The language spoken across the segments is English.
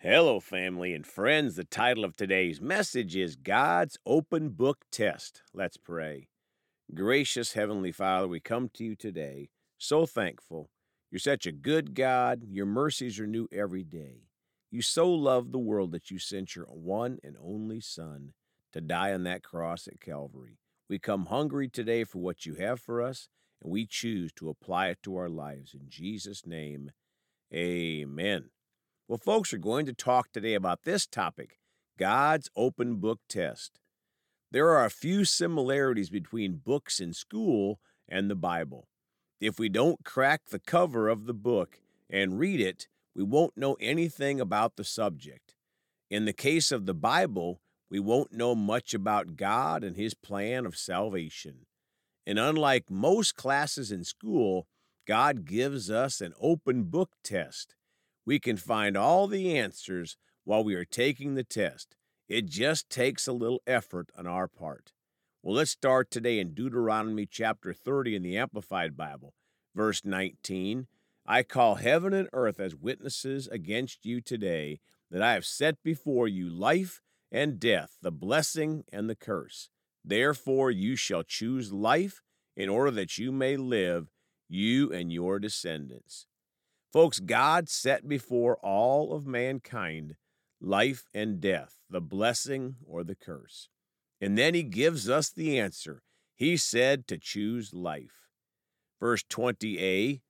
Hello, family and friends. The title of today's message is God's Open Book Test. Let's pray. Gracious Heavenly Father, we come to you today so thankful. You're such a good God. Your mercies are new every day. You so loved the world that you sent your one and only Son to die on that cross at Calvary. We come hungry today for what you have for us, and we choose to apply it to our lives. In Jesus' name, amen. Well, folks, we're going to talk today about this topic, God's Open Book Test. There are a few similarities between books in school and the Bible. If we don't crack the cover of the book and read it, we won't know anything about the subject. In the case of the Bible, we won't know much about God and His plan of salvation. And unlike most classes in school, God gives us an open book test. We can find all the answers while we are taking the test. It just takes a little effort on our part. Well, let's start today in Deuteronomy chapter 30 in the Amplified Bible, verse 19. I call heaven and earth as witnesses against you today that I have set before you life and death, the blessing and the curse. Therefore you shall choose life in order that you may live, you and your descendants. Folks, God set before all of mankind life and death, the blessing or the curse. And then He gives us the answer. He said to choose life. Verse 20a,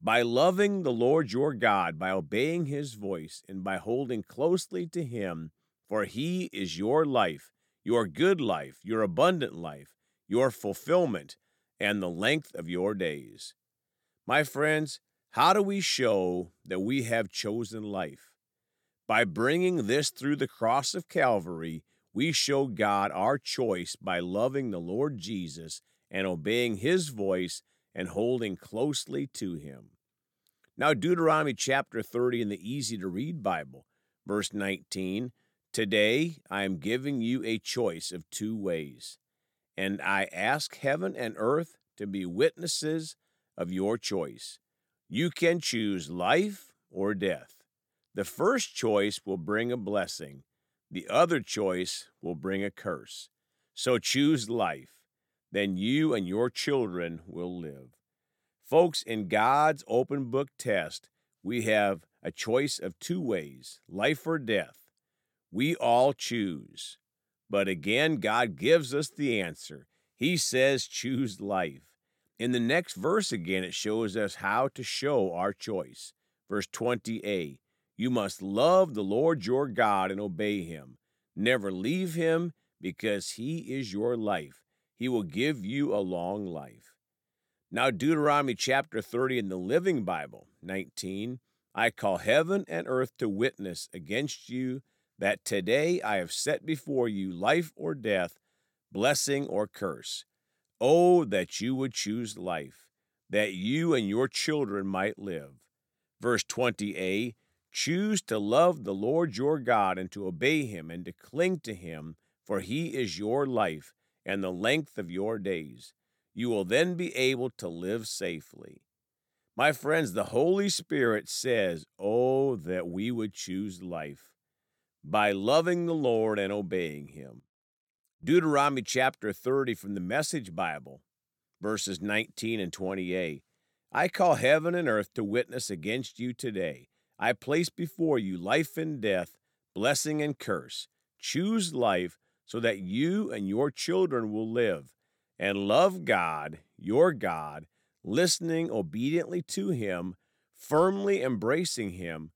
by loving the Lord your God, by obeying His voice, and by holding closely to Him, for He is your life, your good life, your abundant life, your fulfillment, and the length of your days. My friends, how do we show that we have chosen life? By bringing this through the cross of Calvary, we show God our choice by loving the Lord Jesus and obeying His voice and holding closely to Him. Now, Deuteronomy chapter 30 in the easy-to-read Bible, verse 19, today I am giving you a choice of two ways, and I ask heaven and earth to be witnesses of your choice. You can choose life or death. The first choice will bring a blessing. The other choice will bring a curse. So choose life. Then you and your children will live. Folks, in God's open book test, we have a choice of two ways, life or death. We all choose. But again, God gives us the answer. He says choose life. In the next verse again, it shows us how to show our choice. Verse 20a, you must love the Lord your God and obey Him. Never leave Him because He is your life. He will give you a long life. Now Deuteronomy chapter 30 in the Living Bible, 19, I call heaven and earth to witness against you that today I have set before you life or death, blessing or curse. Oh, that you would choose life, that you and your children might live. Verse 20a, choose to love the Lord your God and to obey Him and to cling to Him, for He is your life and the length of your days. You will then be able to live safely. My friends, the Holy Spirit says, oh, that we would choose life by loving the Lord and obeying Him. Deuteronomy chapter 30 from the Message Bible, verses 19 and 20a. I call heaven and earth to witness against you today. I place before you life and death, blessing and curse. Choose life so that you and your children will live and love God, your God, listening obediently to Him, firmly embracing Him.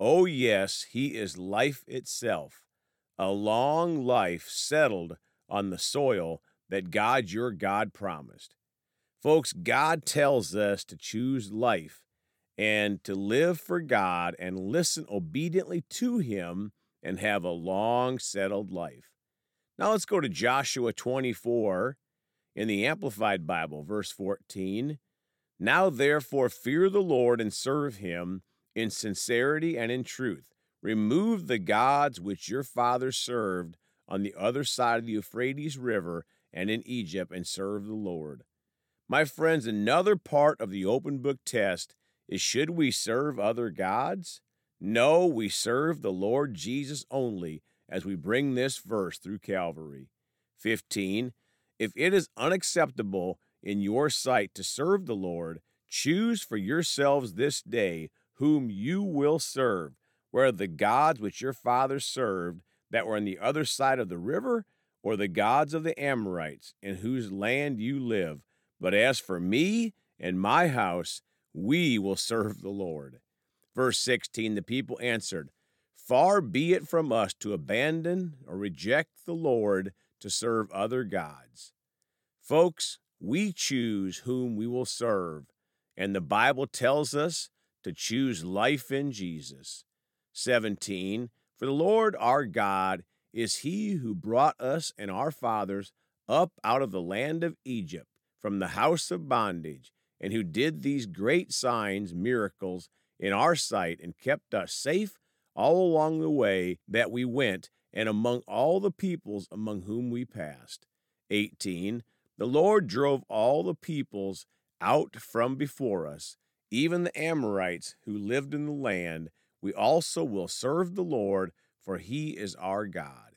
Oh yes, He is life itself, a long life settled on the soil that God your God promised. Folks, God tells us to choose life and to live for God and listen obediently to Him and have a long settled life. Now let's go to Joshua 24 in the Amplified Bible, verse 14. Now therefore fear the Lord and serve Him in sincerity and in truth. Remove the gods which your fathers served on the other side of the Euphrates River and in Egypt and serve the Lord. My friends, another part of the open book test is should we serve other gods? No, we serve the Lord Jesus only as we bring this verse through Calvary. 15. If it is unacceptable in your sight to serve the Lord, choose for yourselves this day whom you will serve, whether the gods which your fathers served that were on the other side of the river, or the gods of the Amorites in whose land you live. But as for me and my house, we will serve the Lord. Verse 16, the people answered, Far be it from us to abandon or reject the Lord to serve other gods. Folks, we choose whom we will serve, and the Bible tells us to choose life in Jesus. 17, for the Lord our God is he who brought us and our fathers up out of the land of Egypt, from the house of bondage, and who did these great signs, miracles, in our sight, and kept us safe all along the way that we went, and among all the peoples among whom we passed. 18, the Lord drove all the peoples out from before us, even the Amorites who lived in the land. We also will serve the Lord, for he is our God.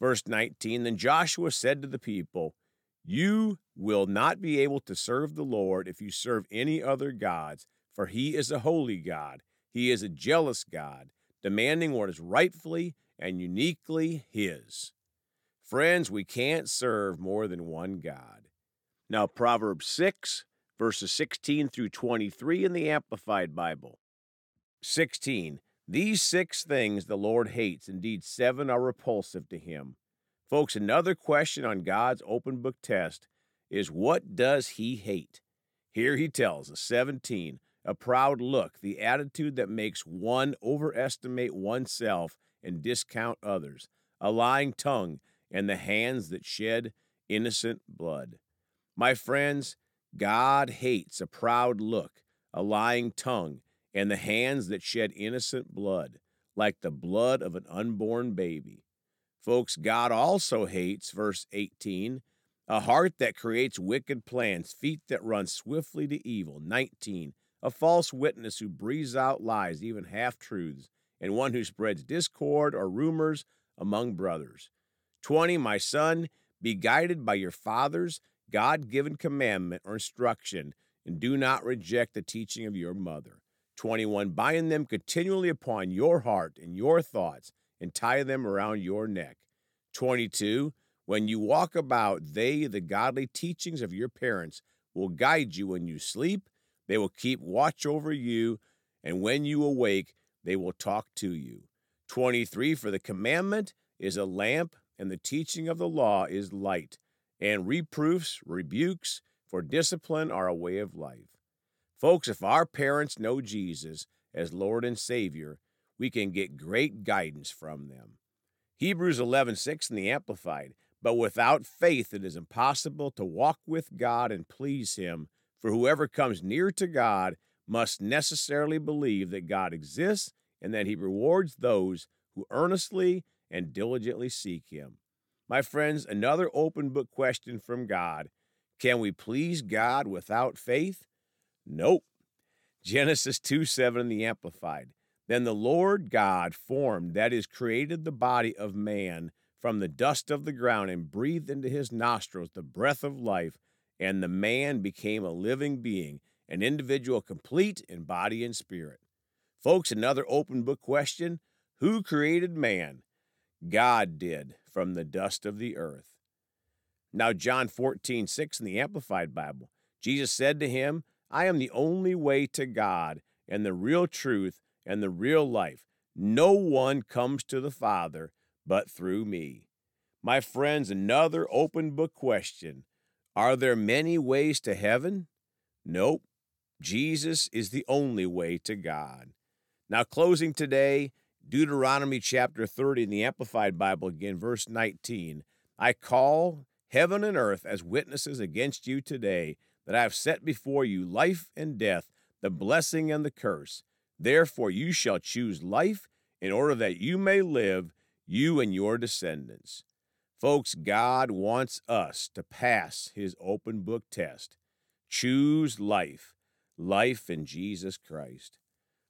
Verse 19, then Joshua said to the people, You will not be able to serve the Lord if you serve any other gods, for he is a holy God. He is a jealous God, demanding what is rightfully and uniquely his. Friends, we can't serve more than one God. Now, Proverbs 6, verses 16 through 23 in the Amplified Bible. 16. These 6 things the Lord hates, indeed 7 are repulsive to him. Folks, another question on God's open book test is, what does he hate? Here he tells us, 17, a proud look, the attitude that makes one overestimate oneself and discount others, a lying tongue, and the hands that shed innocent blood. My friends, God hates a proud look, a lying tongue, and the hands that shed innocent blood, like the blood of an unborn baby. Folks, God also hates, verse 18, a heart that creates wicked plans, feet that run swiftly to evil. 19, a false witness who breathes out lies, even half-truths, and one who spreads discord or rumors among brothers. 20, my son, be guided by your father's God-given commandment or instruction, and do not reject the teaching of your mother. 21, bind them continually upon your heart and your thoughts, and tie them around your neck. 22, when you walk about, the godly teachings of your parents will guide you when you sleep. They will keep watch over you, and when you awake, they will talk to you. 23, for the commandment is a lamp, and the teaching of the law is light, and reproofs, rebukes, for discipline are a way of life. Folks, if our parents know Jesus as Lord and Savior, we can get great guidance from them. Hebrews 11:6 in the Amplified, but without faith it is impossible to walk with God and please him, for whoever comes near to God must necessarily believe that God exists and that he rewards those who earnestly and diligently seek him. My friends, another open book question from God. Can we please God without faith? Nope. Genesis 2:7 in the Amplified. Then the Lord God formed, that is, created the body of man from the dust of the ground and breathed into his nostrils the breath of life, and the man became a living being, an individual complete in body and spirit. Folks, another open book question. Who created man? God did, from the dust of the earth. Now, John 14:6 in the Amplified Bible. Jesus said to him, I am the only way to God and the real truth and the real life. No one comes to the Father but through me. My friends, another open book question. Are there many ways to heaven? Nope. Jesus is the only way to God. Now, closing today, Deuteronomy chapter 30 in the Amplified Bible again, verse 19. I call heaven and earth as witnesses against you today, that I have set before you life and death, the blessing and the curse. Therefore you shall choose life in order that you may live, you and your descendants. Folks, God wants us to pass his open book test. Choose life in Jesus Christ.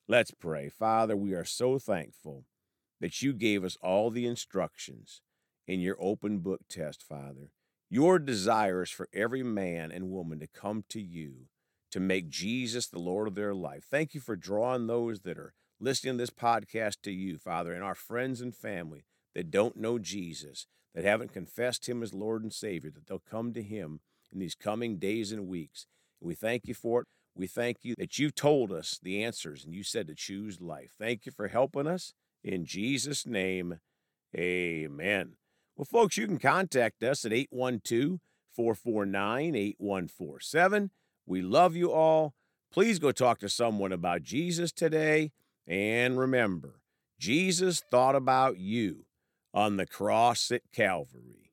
Let's pray. Father, we are so thankful that you gave us all the instructions in your open book test, Father. Your desire is for every man and woman to come to you to make Jesus the Lord of their life. Thank you for drawing those that are listening to this podcast to you, Father, and our friends and family that don't know Jesus, that haven't confessed him as Lord and Savior, that they'll come to him in these coming days and weeks. And we thank you for it. We thank you that you've told us the answers and you said to choose life. Thank you for helping us. In Jesus' name, amen. Well, folks, you can contact us at 812-449-8147. We love you all. Please go talk to someone about Jesus today. And remember, Jesus thought about you on the cross at Calvary.